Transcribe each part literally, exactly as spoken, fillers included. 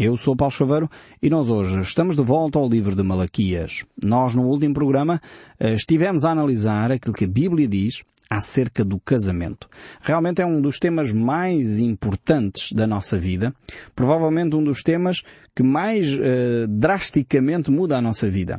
Eu sou Paulo Chaveiro e nós hoje estamos de volta ao livro de Malaquias. Nós, no último programa, estivemos a analisar aquilo que a Bíblia diz acerca do casamento. Realmente é um dos temas mais importantes da nossa vida, provavelmente um dos temas que mais eh, drasticamente muda a nossa vida.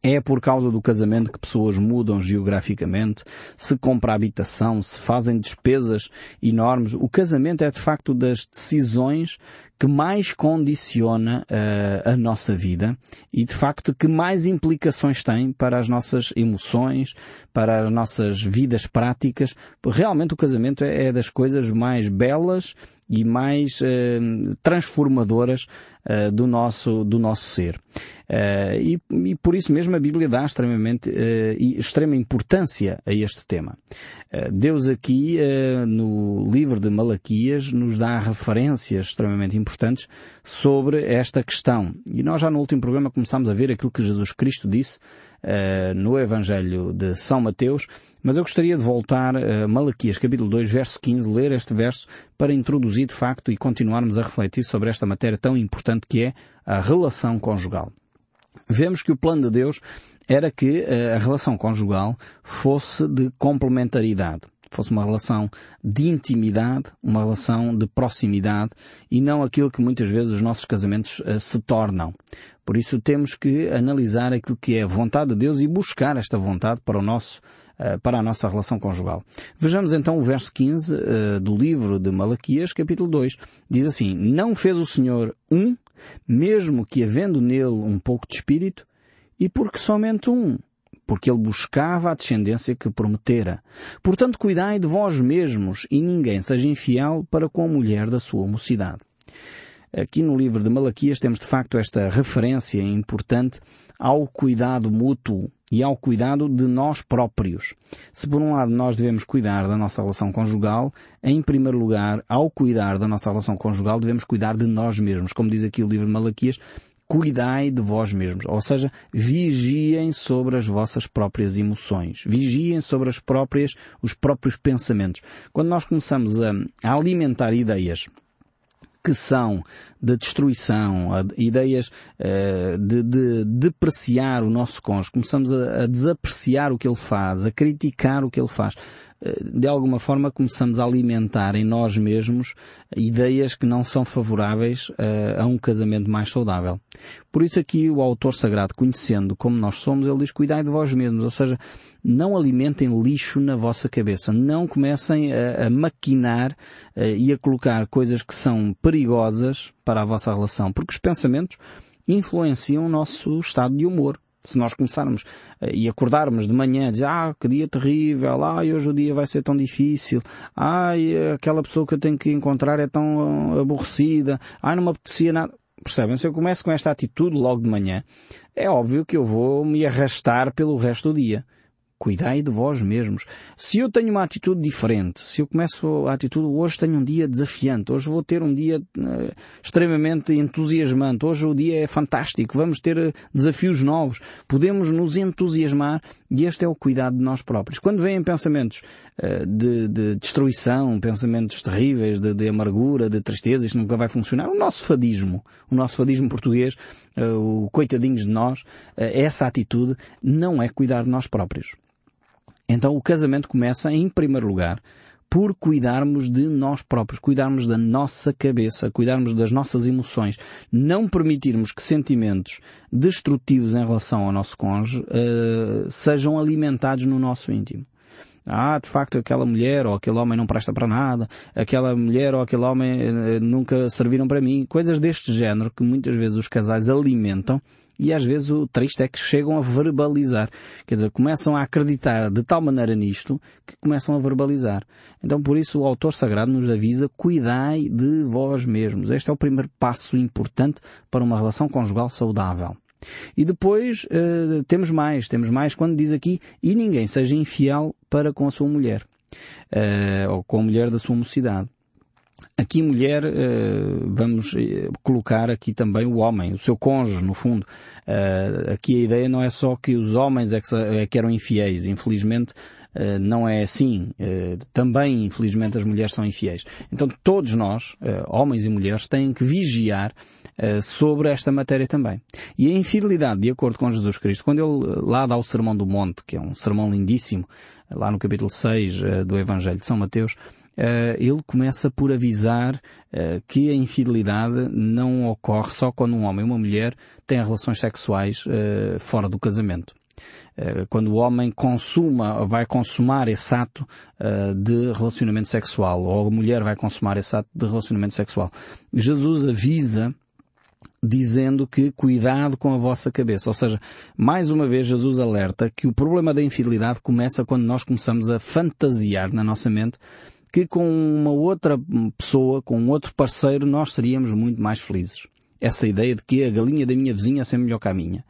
É por causa do casamento que pessoas mudam geograficamente, se compra habitação, se fazem despesas enormes. O casamento é de facto das decisões que mais condiciona uh, a nossa vida e de facto que mais implicações tem para as nossas emoções, para as nossas vidas práticas. Realmente o casamento é, é das coisas mais belas e mais uh, transformadoras uh, do nosso, do nosso ser. Uh, e, e por isso mesmo a Bíblia dá extremamente, uh, extrema importância a este tema. Uh, Deus aqui uh, no livro de Malaquias nos dá referências extremamente importantes sobre esta questão. E nós já no último programa começámos a ver aquilo que Jesus Cristo disse uh, no Evangelho de São Mateus, mas eu gostaria de voltar a Malaquias, capítulo dois, verso quinze, ler este verso para introduzir de facto e continuarmos a refletir sobre esta matéria tão importante que é a relação conjugal. Vemos que o plano de Deus era que a relação conjugal fosse de complementaridade, fosse uma relação de intimidade, uma relação de proximidade e não aquilo que muitas vezes os nossos casamentos se tornam. Por isso temos que analisar aquilo que é a vontade de Deus e buscar esta vontade para o nosso para a nossa relação conjugal. Vejamos então o verso quinze uh, do livro de Malaquias, capítulo dois. Diz assim: não fez o Senhor um, mesmo que havendo nele um pouco de espírito, e porque somente um, porque ele buscava a descendência que prometera. Portanto, cuidai de vós mesmos, e ninguém seja infiel para com a mulher da sua mocidade. Aqui no livro de Malaquias temos de facto esta referência importante ao cuidado mútuo e ao cuidado de nós próprios. Se por um lado nós devemos cuidar da nossa relação conjugal, em primeiro lugar, ao cuidar da nossa relação conjugal, devemos cuidar de nós mesmos. Como diz aqui o livro de Malaquias, cuidai de vós mesmos. Ou seja, vigiem sobre as vossas próprias emoções. Vigiem sobre as próprias, os próprios pensamentos. Quando nós começamos a, a alimentar ideias que são de destruição, ideias uh, de, de depreciar o nosso cônjuge, começamos a, a desapreciar o que ele faz, a criticar o que ele faz. Uh, de alguma forma começamos a alimentar em nós mesmos ideias que não são favoráveis uh, a um casamento mais saudável. Por isso aqui o autor sagrado, conhecendo como nós somos, ele diz: cuidai de vós mesmos, ou seja, não alimentem lixo na vossa cabeça, não comecem a, a maquinar uh, e a colocar coisas que são perigosas para a vossa relação, porque os pensamentos influenciam o nosso estado de humor. Se nós começarmos e acordarmos de manhã, dizer, ah, que dia terrível, ah, hoje o dia vai ser tão difícil, ah, aquela pessoa que eu tenho que encontrar é tão aborrecida, ah, não me apetecia nada. Percebem? Se eu começo com esta atitude logo de manhã, é óbvio que eu vou me arrastar pelo resto do dia. Cuidai de vós mesmos. Se eu tenho uma atitude diferente, se eu começo a atitude, hoje tenho um dia desafiante, hoje vou ter um dia uh, extremamente entusiasmante, hoje o dia é fantástico, vamos ter uh, desafios novos, podemos nos entusiasmar, e este é o cuidado de nós próprios. Quando vêm pensamentos uh, de, de destruição, pensamentos terríveis, de, de amargura, de tristeza, isto nunca vai funcionar, o nosso fadismo, o nosso fadismo português, uh, o coitadinhos de nós, uh, essa atitude não é cuidar de nós próprios. Então o casamento começa, em primeiro lugar, por cuidarmos de nós próprios, cuidarmos da nossa cabeça, cuidarmos das nossas emoções, não permitirmos que sentimentos destrutivos em relação ao nosso cônjuge uh, sejam alimentados no nosso íntimo. Ah, de facto, aquela mulher ou aquele homem não presta para nada, aquela mulher ou aquele homem uh, nunca serviram para mim, coisas deste género que muitas vezes os casais alimentam. E às vezes o triste é que chegam a verbalizar. Quer dizer, começam a acreditar de tal maneira nisto que começam a verbalizar. Então por isso o autor sagrado nos avisa: cuidai de vós mesmos. Este é o primeiro passo importante para uma relação conjugal saudável. E depois eh, temos mais, temos mais quando diz aqui: e ninguém seja infiel para com a sua mulher, eh, ou com a mulher da sua mocidade. Aqui mulher, vamos colocar aqui também o homem, o seu cônjuge, no fundo. Aqui a ideia não é só que os homens é que eram infiéis. Infelizmente, uh, não é assim. Uh, também, infelizmente, as mulheres são infiéis. Então todos nós, uh, homens e mulheres, têm que vigiar uh, sobre esta matéria também. E a infidelidade, de acordo com Jesus Cristo, quando ele lá dá o Sermão do Monte, que é um sermão lindíssimo, lá no capítulo seis uh, do Evangelho de São Mateus, Uh, ele começa por avisar uh, que a infidelidade não ocorre só quando um homem e uma mulher têm relações sexuais uh, fora do casamento. Uh, quando o homem consuma, vai consumar esse ato uh, de relacionamento sexual, ou a mulher vai consumar esse ato de relacionamento sexual. Jesus avisa dizendo que cuidado com a vossa cabeça. Ou seja, mais uma vez Jesus alerta que o problema da infidelidade começa quando nós começamos a fantasiar na nossa mente que com uma outra pessoa, com um outro parceiro, nós seríamos muito mais felizes. Essa ideia de que a galinha da minha vizinha é sempre melhor que a minha.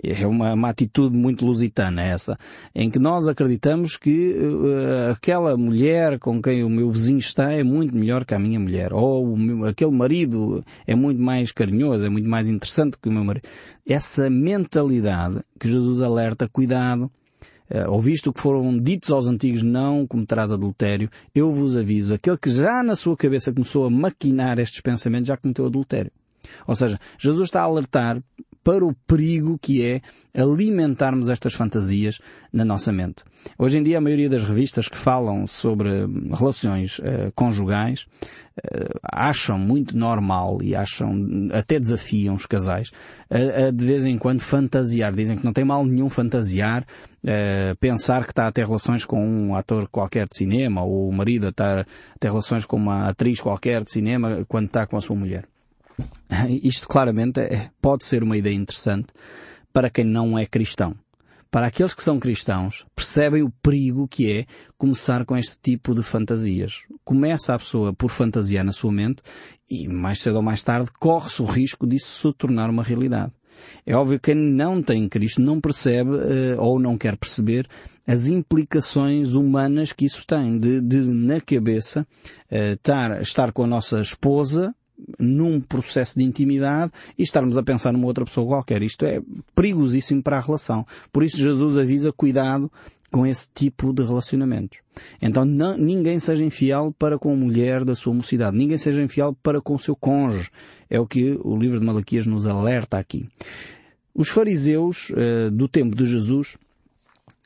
É uma, uma atitude muito lusitana essa, em que nós acreditamos que uh, aquela mulher com quem o meu vizinho está é muito melhor que a minha mulher, ou o meu, aquele marido é muito mais carinhoso, é muito mais interessante que o meu marido. Essa mentalidade que Jesus alerta, cuidado, Uh, ouviste o que foram ditos aos antigos, não cometerás adultério, eu vos aviso, aquele que já na sua cabeça começou a maquinar estes pensamentos já cometeu adultério. Ou seja, Jesus está a alertar para o perigo que é alimentarmos estas fantasias na nossa mente. Hoje em dia a maioria das revistas que falam sobre relações uh, conjugais uh, acham muito normal e acham, até desafiam os casais a, a de vez em quando fantasiar. Dizem que não tem mal nenhum fantasiar, uh, pensar que está a ter relações com um ator qualquer de cinema, ou o marido está a ter relações com uma atriz qualquer de cinema quando está com a sua mulher. Isto claramente é, pode ser uma ideia interessante para quem não é cristão. Para aqueles que são cristãos, percebem o perigo que é começar com este tipo de fantasias. Começa a pessoa por fantasiar na sua mente e mais cedo ou mais tarde corre-se o risco disso se tornar uma realidade. É óbvio que quem não tem Cristo não percebe ou não quer perceber as implicações humanas que isso tem, de, de na cabeça estar, estar com a nossa esposa num processo de intimidade e estarmos a pensar numa outra pessoa qualquer. Isto é perigosíssimo para a relação. Por isso Jesus avisa, cuidado com esse tipo de relacionamentos. Então não, ninguém seja infiel para com a mulher da sua mocidade. Ninguém seja infiel para com o seu cônjuge. É o que o livro de Malaquias nos alerta aqui. Os fariseus uh, do tempo de Jesus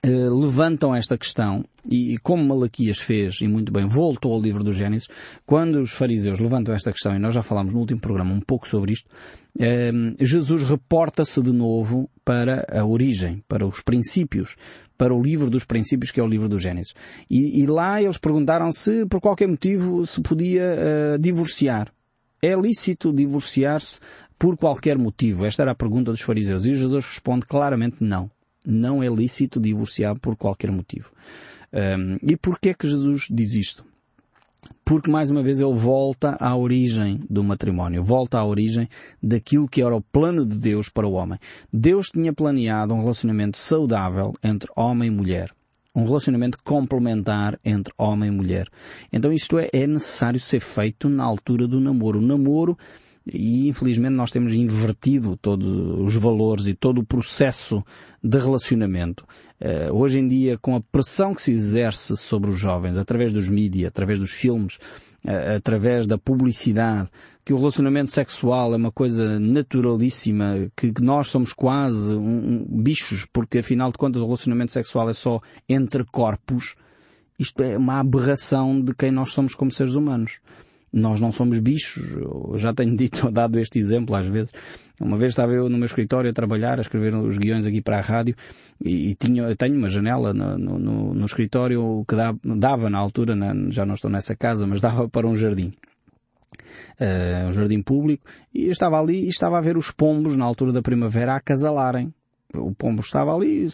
Uh, levantam esta questão, e, e como Malaquias fez, e muito bem, voltou ao livro do Gênesis, quando os fariseus levantam esta questão, e nós já falámos no último programa um pouco sobre isto, uh, Jesus reporta-se de novo para a origem, para os princípios, para o livro dos princípios, que é o livro do Gênesis. E, e lá eles perguntaram se, por qualquer motivo, se podia uh, divorciar. É lícito divorciar-se por qualquer motivo? Esta era a pergunta dos fariseus, e Jesus responde claramente não. Não é lícito divorciar por qualquer motivo. Um, e porquê é que Jesus diz isto? Porque, mais uma vez, ele volta à origem do matrimónio, volta à origem daquilo que era o plano de Deus para o homem. Deus tinha planeado um relacionamento saudável entre homem e mulher, um relacionamento complementar entre homem e mulher. Então isto é, é necessário ser feito na altura do namoro. O namoro... E, infelizmente, nós temos invertido todos os valores e todo o processo de relacionamento. Uh, hoje em dia, com a pressão que se exerce sobre os jovens, através dos mídias, através dos filmes, uh, através da publicidade, que o relacionamento sexual é uma coisa naturalíssima, que nós somos quase um, um, bichos, porque, afinal de contas, o relacionamento sexual é só entre corpos. Isto é uma aberração de quem nós somos como seres humanos. Nós não somos bichos, eu já tenho dito, dado este exemplo às vezes. Uma vez estava eu no meu escritório a trabalhar, a escrever os guiões aqui para a rádio, e, e tinha, eu tenho uma janela no, no, no escritório que dava, dava na altura, na, já não estou nessa casa, mas dava para um jardim. Uh, um jardim público, e eu estava ali e estava a ver os pombos na altura da primavera a acasalarem. O pombo estava ali,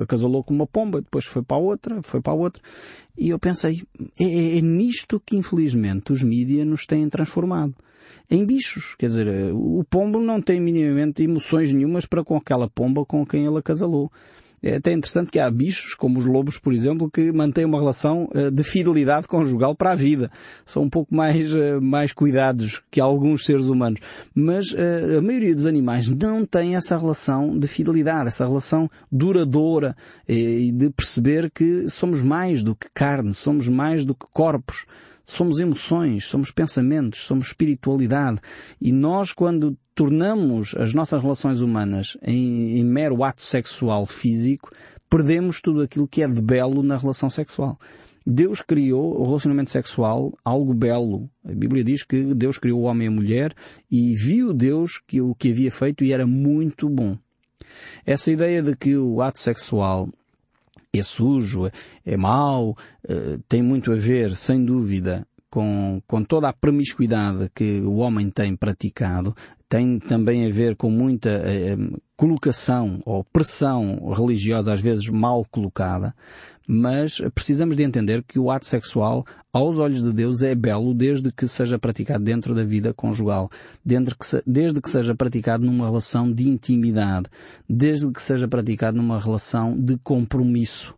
acasalou com uma pomba, depois foi para outra, foi para outra. E eu pensei, é, é, é nisto que infelizmente os mídias nos têm transformado. Em bichos, quer dizer, o pombo não tem minimamente emoções nenhumas para com aquela pomba com quem ele acasalou. É até interessante que há bichos, como os lobos, por exemplo, que mantêm uma relação de fidelidade conjugal para a vida. São um pouco mais, mais cuidados que alguns seres humanos. Mas a maioria dos animais não tem essa relação de fidelidade, essa relação duradoura e de perceber que somos mais do que carne, somos mais do que corpos. Somos emoções, somos pensamentos, somos espiritualidade. E nós, quando tornamos as nossas relações humanas em, em mero ato sexual físico, perdemos tudo aquilo que é de belo na relação sexual. Deus criou o relacionamento sexual algo belo. A Bíblia diz que Deus criou o homem e a mulher e viu Deus que o que havia feito e era muito bom. Essa ideia de que o ato sexual é sujo, é mau, tem muito a ver, sem dúvida, com, com toda a promiscuidade que o homem tem praticado, tem também a ver com muita eh, colocação ou pressão religiosa, às vezes mal colocada, mas precisamos de entender que o ato sexual, aos olhos de Deus, é belo desde que seja praticado dentro da vida conjugal, desde que seja praticado numa relação de intimidade, desde que seja praticado numa relação de compromisso.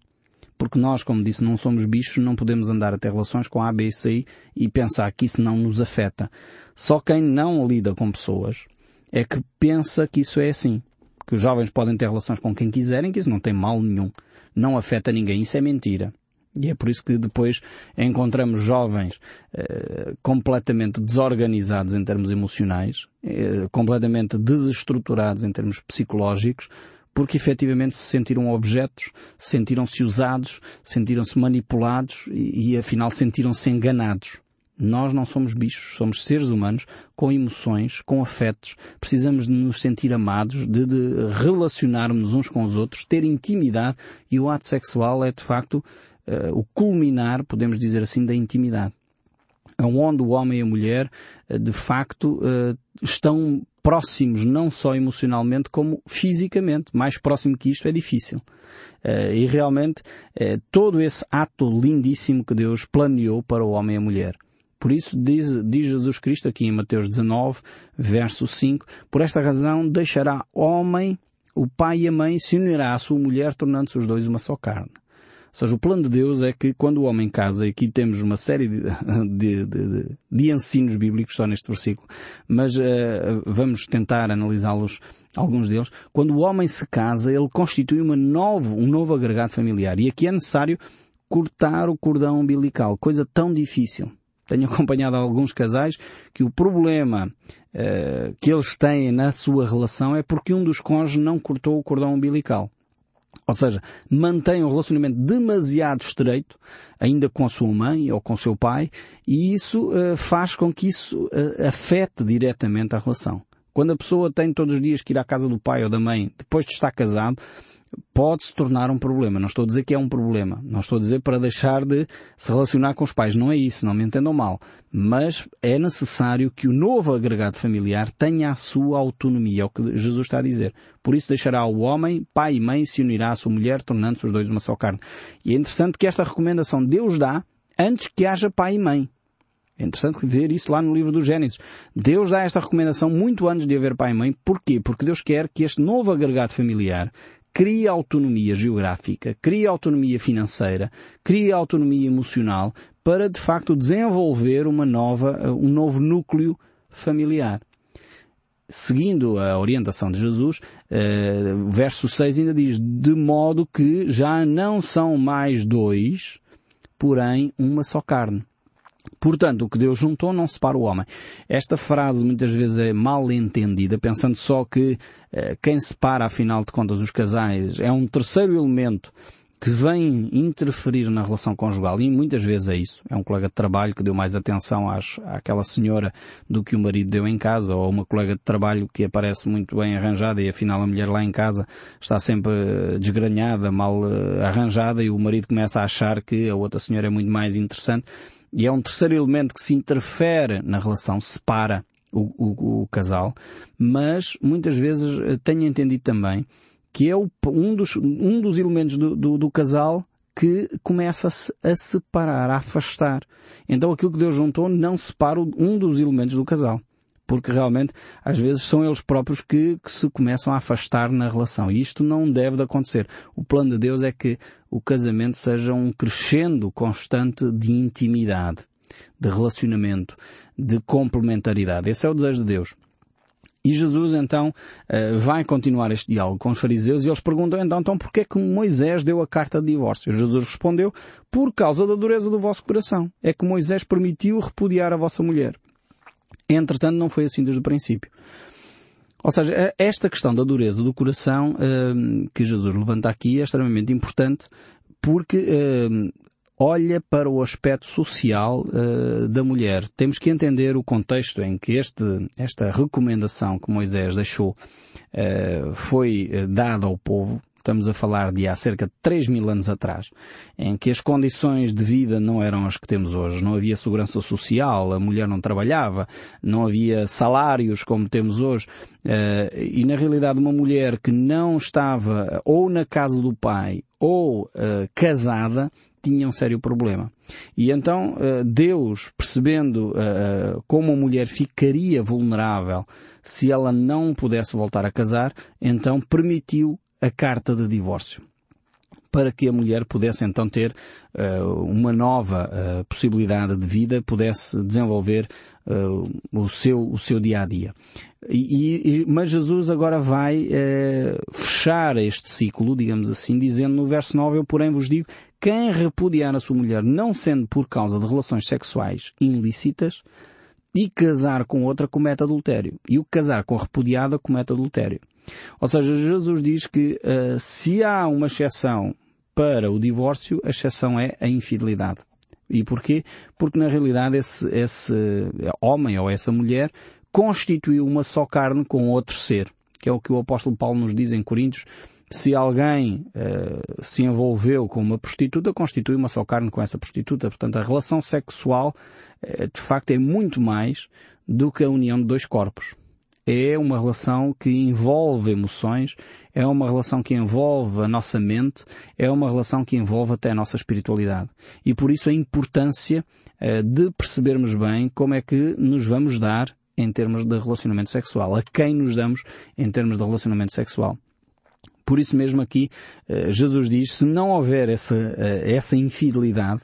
Porque nós, como disse, não somos bichos, não podemos andar a ter relações com A, B e C e pensar que isso não nos afeta. Só quem não lida com pessoas é que pensa que isso é assim. Que os jovens podem ter relações com quem quiserem, que isso não tem mal nenhum. Não afeta ninguém. Isso é mentira. E é por isso que depois encontramos jovens eh, completamente desorganizados em termos emocionais, eh, completamente desestruturados em termos psicológicos, porque efetivamente se sentiram objetos, sentiram-se usados, sentiram-se manipulados e, e afinal sentiram-se enganados. Nós não somos bichos, somos seres humanos com emoções, com afetos. Precisamos de nos sentir amados, de, de relacionarmos uns com os outros, ter intimidade, e o ato sexual é de facto uh, o culminar, podemos dizer assim, da intimidade. Onde o homem e a mulher, uh, de facto, uh, estão próximos não só emocionalmente como fisicamente. Mais próximo que isto é difícil. E realmente é todo esse ato lindíssimo que Deus planeou para o homem e a mulher. Por isso diz, diz Jesus Cristo aqui em Mateus dezanove, verso cinco, por esta razão deixará homem, o pai e a mãe, se unirá à sua mulher, tornando-se os dois uma só carne. Ou seja, o plano de Deus é que quando o homem casa, e aqui temos uma série de, de, de, de ensinos bíblicos só neste versículo, mas uh, vamos tentar analisá-los, alguns deles. Quando o homem se casa, ele constitui uma novo, um novo agregado familiar. E aqui é necessário cortar o cordão umbilical, coisa tão difícil. Tenho acompanhado alguns casais que o problema uh, que eles têm na sua relação é porque um dos cônjuges não cortou o cordão umbilical. Ou seja, mantém um relacionamento demasiado estreito, ainda com a sua mãe ou com o seu pai, e isso uh, faz com que isso uh, afete diretamente a relação. Quando a pessoa tem todos os dias que ir à casa do pai ou da mãe, depois de estar casado, pode-se tornar um problema. Não estou a dizer que é um problema. Não estou a dizer para deixar de se relacionar com os pais. Não é isso, não me entendam mal. Mas é necessário que o novo agregado familiar tenha a sua autonomia, é o que Jesus está a dizer. Por isso deixará o homem, pai e mãe, se unirá à sua mulher, tornando-se os dois uma só carne. E é interessante que esta recomendação Deus dá antes que haja pai e mãe. É interessante ver isso lá no livro do Gênesis. Deus dá esta recomendação muito antes de haver pai e mãe. Porquê? Porque Deus quer que este novo agregado familiar cria autonomia geográfica, cria autonomia financeira, cria autonomia emocional para, de facto, desenvolver uma nova, um novo núcleo familiar. Seguindo a orientação de Jesus, eh, verso seis ainda diz, de modo que já não são mais dois, porém uma só carne. Portanto, o que Deus juntou não separa o homem. Esta frase muitas vezes é mal entendida, pensando só que eh, quem separa, afinal de contas, os casais é um terceiro elemento que vem interferir na relação conjugal. E muitas vezes é isso. É um colega de trabalho que deu mais atenção às, àquela senhora do que o marido deu em casa, ou uma colega de trabalho que aparece muito bem arranjada e afinal a mulher lá em casa está sempre desgrenhada, mal arranjada, e o marido começa a achar que a outra senhora é muito mais interessante. E é um terceiro elemento que se interfere na relação, separa o, o, o casal, mas muitas vezes tenho entendido também que é o, um, dos, um dos elementos do, do, do casal que começa a separar, a afastar. Então aquilo que Deus juntou não separa um dos elementos do casal. porque realmente às vezes são eles próprios que, que se começam a afastar na relação. E isto não deve de acontecer. O plano de Deus é que o casamento seja um crescendo constante de intimidade, de relacionamento, de complementaridade. Esse é o desejo de Deus. E Jesus, então, vai continuar este diálogo com os fariseus e eles perguntam, então, então porquê é que Moisés deu a carta de divórcio? Jesus respondeu, por causa da dureza do vosso coração. É que Moisés permitiu repudiar a vossa mulher. Entretanto, não foi assim desde o princípio. Ou seja, esta questão da dureza do coração que Jesus levanta aqui é extremamente importante porque olha para o aspecto social uh, da mulher. Temos que entender o contexto em que este, esta recomendação que Moisés deixou uh, foi dada ao povo. Estamos a falar de há cerca de três mil anos atrás, em que as condições de vida não eram as que temos hoje. Não havia segurança social, a mulher não trabalhava, não havia salários como temos hoje. E, na realidade, uma mulher que não estava ou na casa do pai ou casada tinha um sério problema. E então Deus, percebendo como a mulher ficaria vulnerável se ela não pudesse voltar a casar, então permitiu a carta de divórcio, para que a mulher pudesse então ter uh, uma nova uh, possibilidade de vida, pudesse desenvolver uh, o seu, o seu dia-a-dia. E, e, mas Jesus agora vai uh, fechar este ciclo, digamos assim, dizendo no verso nove, eu porém vos digo, quem repudiar a sua mulher não sendo por causa de relações sexuais ilícitas e casar com outra comete adultério, e o casar com a repudiada comete adultério. Ou seja, Jesus diz que uh, se há uma exceção para o divórcio, a exceção é a infidelidade. E porquê? Porque na realidade esse, esse homem ou essa mulher constituiu uma só carne com outro ser, que é o que o apóstolo Paulo nos diz em Coríntios. Se alguém uh, se envolveu com uma prostituta, constitui uma só carne com essa prostituta. Portanto, a relação sexual, uh, de facto, é muito mais do que a união de dois corpos. É uma relação que envolve emoções, é uma relação que envolve a nossa mente, é uma relação que envolve até a nossa espiritualidade. E por isso a importância uh, de percebermos bem como é que nos vamos dar em termos de relacionamento sexual, a quem nos damos em termos de relacionamento sexual. Por isso mesmo aqui, Jesus diz, se não houver essa, essa infidelidade,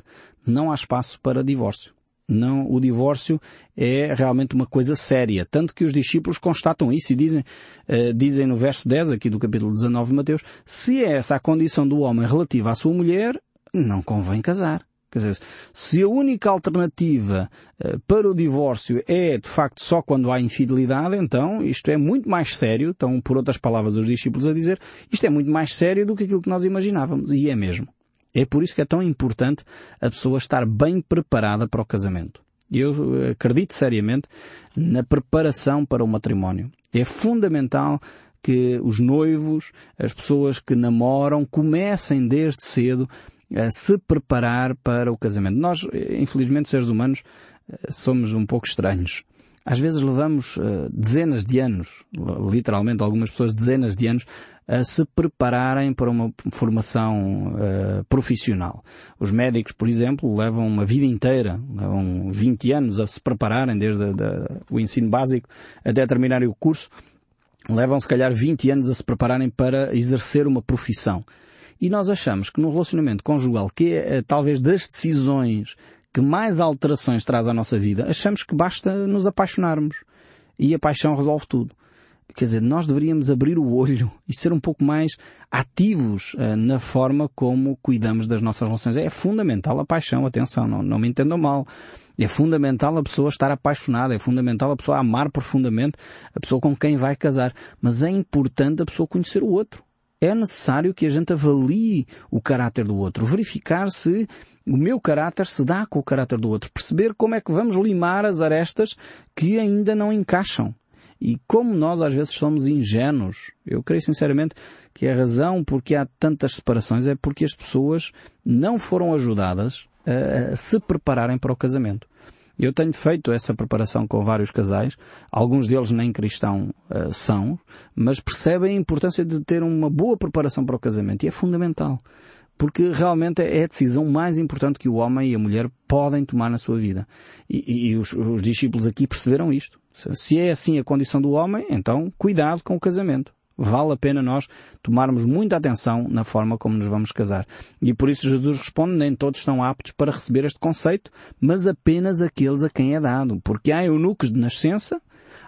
não há espaço para divórcio. Não, o divórcio é realmente uma coisa séria. Tanto que os discípulos constatam isso e dizem, dizem no verso dez aqui do capítulo dezanove de Mateus, se é essa a condição do homem relativa à sua mulher, não convém casar. Quer dizer, se a única alternativa para o divórcio é, de facto, só quando há infidelidade, então isto é muito mais sério, estão, por outras palavras, os discípulos a dizer, isto é muito mais sério do que aquilo que nós imaginávamos, e é mesmo. É por isso que é tão importante a pessoa estar bem preparada para o casamento. Eu acredito seriamente na preparação para o matrimónio. É fundamental que os noivos, as pessoas que namoram, comecem desde cedo a se preparar para o casamento. Nós, infelizmente, seres humanos, somos um pouco estranhos. Às vezes levamos uh, dezenas de anos, literalmente algumas pessoas dezenas de anos, a se prepararem para uma formação uh, profissional. Os médicos, por exemplo, levam uma vida inteira, levam vinte anos a se prepararem, desde a, da, o ensino básico até terminarem o curso, levam se calhar vinte anos a se prepararem para exercer uma profissão. E nós achamos que no relacionamento conjugal, que é talvez das decisões que mais alterações traz à nossa vida, achamos que basta nos apaixonarmos. E a paixão resolve tudo. Quer dizer, nós deveríamos abrir o olho e ser um pouco mais ativos uh, na forma como cuidamos das nossas relações. É fundamental a paixão, atenção, não, não me entendam mal. É fundamental a pessoa estar apaixonada, é fundamental a pessoa amar profundamente a pessoa com quem vai casar. Mas é importante a pessoa conhecer o outro. É necessário que a gente avalie o caráter do outro, verificar se o meu caráter se dá com o caráter do outro, perceber como é que vamos limar as arestas que ainda não encaixam. E como nós às vezes somos ingênuos, eu creio sinceramente que a razão porque há tantas separações é porque as pessoas não foram ajudadas a se prepararem para o casamento. Eu tenho feito essa preparação com vários casais, alguns deles nem cristãos uh, são, mas percebem a importância de ter uma boa preparação para o casamento. E é fundamental, porque realmente é a decisão mais importante que o homem e a mulher podem tomar na sua vida. E, e, e os, os discípulos aqui perceberam isto. Se é assim a condição do homem, então cuidado com o casamento. Vale a pena nós tomarmos muita atenção na forma como nos vamos casar. E por isso Jesus responde, nem todos estão aptos para receber este conceito, mas apenas aqueles a quem é dado. Porque há eunucos de nascença,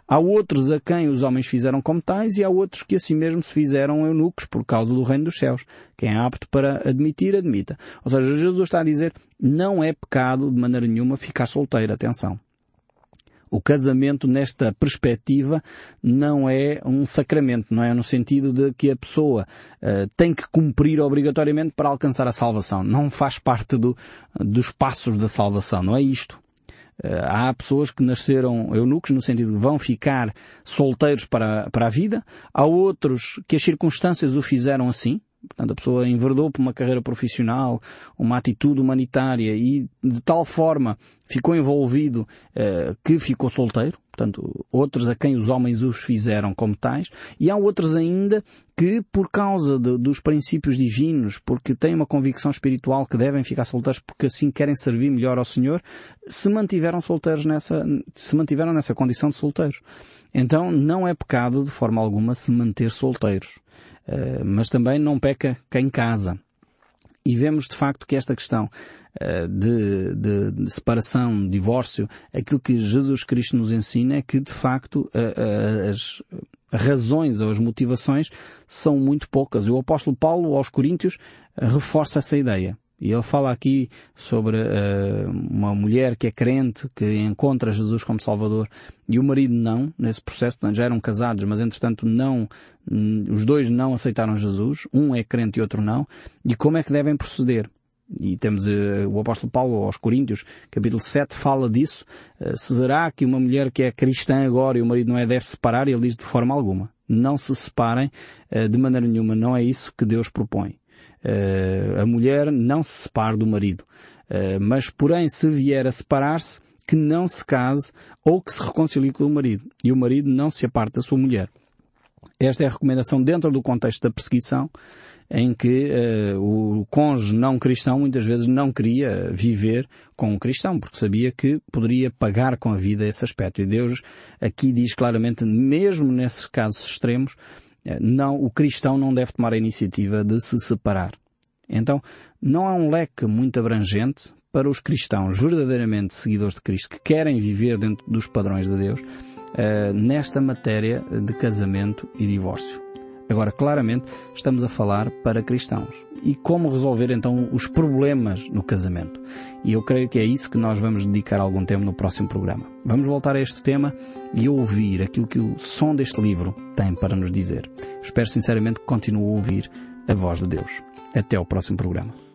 há outros a quem os homens fizeram como tais, e há outros que a si mesmo se fizeram eunucos por causa do reino dos céus. Quem é apto para admitir, admita. Ou seja, Jesus está a dizer, não é pecado de maneira nenhuma ficar solteiro, atenção. O casamento, nesta perspectiva, não é um sacramento, não é no sentido de que a pessoa uh, tem que cumprir obrigatoriamente para alcançar a salvação. Não faz parte do, dos passos da salvação, não é isto. Uh, há pessoas que nasceram eunucos, no sentido de que vão ficar solteiros para, para a vida. Há outros que as circunstâncias o fizeram assim. Portanto, a pessoa enverdou por uma carreira profissional, uma atitude humanitária e de tal forma ficou envolvido eh, que ficou solteiro. Portanto, outros a quem os homens os fizeram como tais. E há outros ainda que, por causa de, dos princípios divinos, porque têm uma convicção espiritual que devem ficar solteiros porque assim querem servir melhor ao Senhor, se mantiveram solteiros nessa, se mantiveram nessa condição de solteiros. Então, não é pecado de forma alguma se manter solteiros. Uh, mas também não peca quem casa. E vemos de facto que esta questão uh, de, de, de separação, divórcio, aquilo que Jesus Cristo nos ensina é que de facto uh, uh, as razões ou as motivações são muito poucas. E o apóstolo Paulo aos Coríntios uh, reforça essa ideia. E ele fala aqui sobre uh, uma mulher que é crente, que encontra Jesus como Salvador, e o marido não, nesse processo, portanto, já eram casados, mas entretanto não, os dois não aceitaram Jesus, um é crente e outro não, e como é que devem proceder? E temos uh, o apóstolo Paulo aos Coríntios, capítulo sete, fala disso. Uh, será que uma mulher que é cristã agora e o marido não é deve separar? Ele diz de forma alguma. Não se separem uh, de maneira nenhuma, não é isso que Deus propõe. Uh, a mulher não se separa do marido, uh, mas porém se vier a separar-se, que não se case ou que se reconcilie com o marido, e o marido não se aparte da sua mulher. Esta é a recomendação dentro do contexto da perseguição, em que uh, o cônjuge não cristão muitas vezes não queria viver com um cristão, porque sabia que poderia pagar com a vida esse aspecto. E Deus aqui diz claramente, mesmo nesses casos extremos, não, o cristão não deve tomar a iniciativa de se separar. Então, não há um leque muito abrangente para os cristãos verdadeiramente seguidores de Cristo, que querem viver dentro dos padrões de Deus, uh, nesta matéria de casamento e divórcio. Agora, claramente, estamos a falar para cristãos. E como resolver, então, os problemas no casamento? E eu creio que é isso que nós vamos dedicar algum tempo no próximo programa. Vamos voltar a este tema e ouvir aquilo que o som deste livro tem para nos dizer. Espero sinceramente que continue a ouvir a voz de Deus. Até ao próximo programa.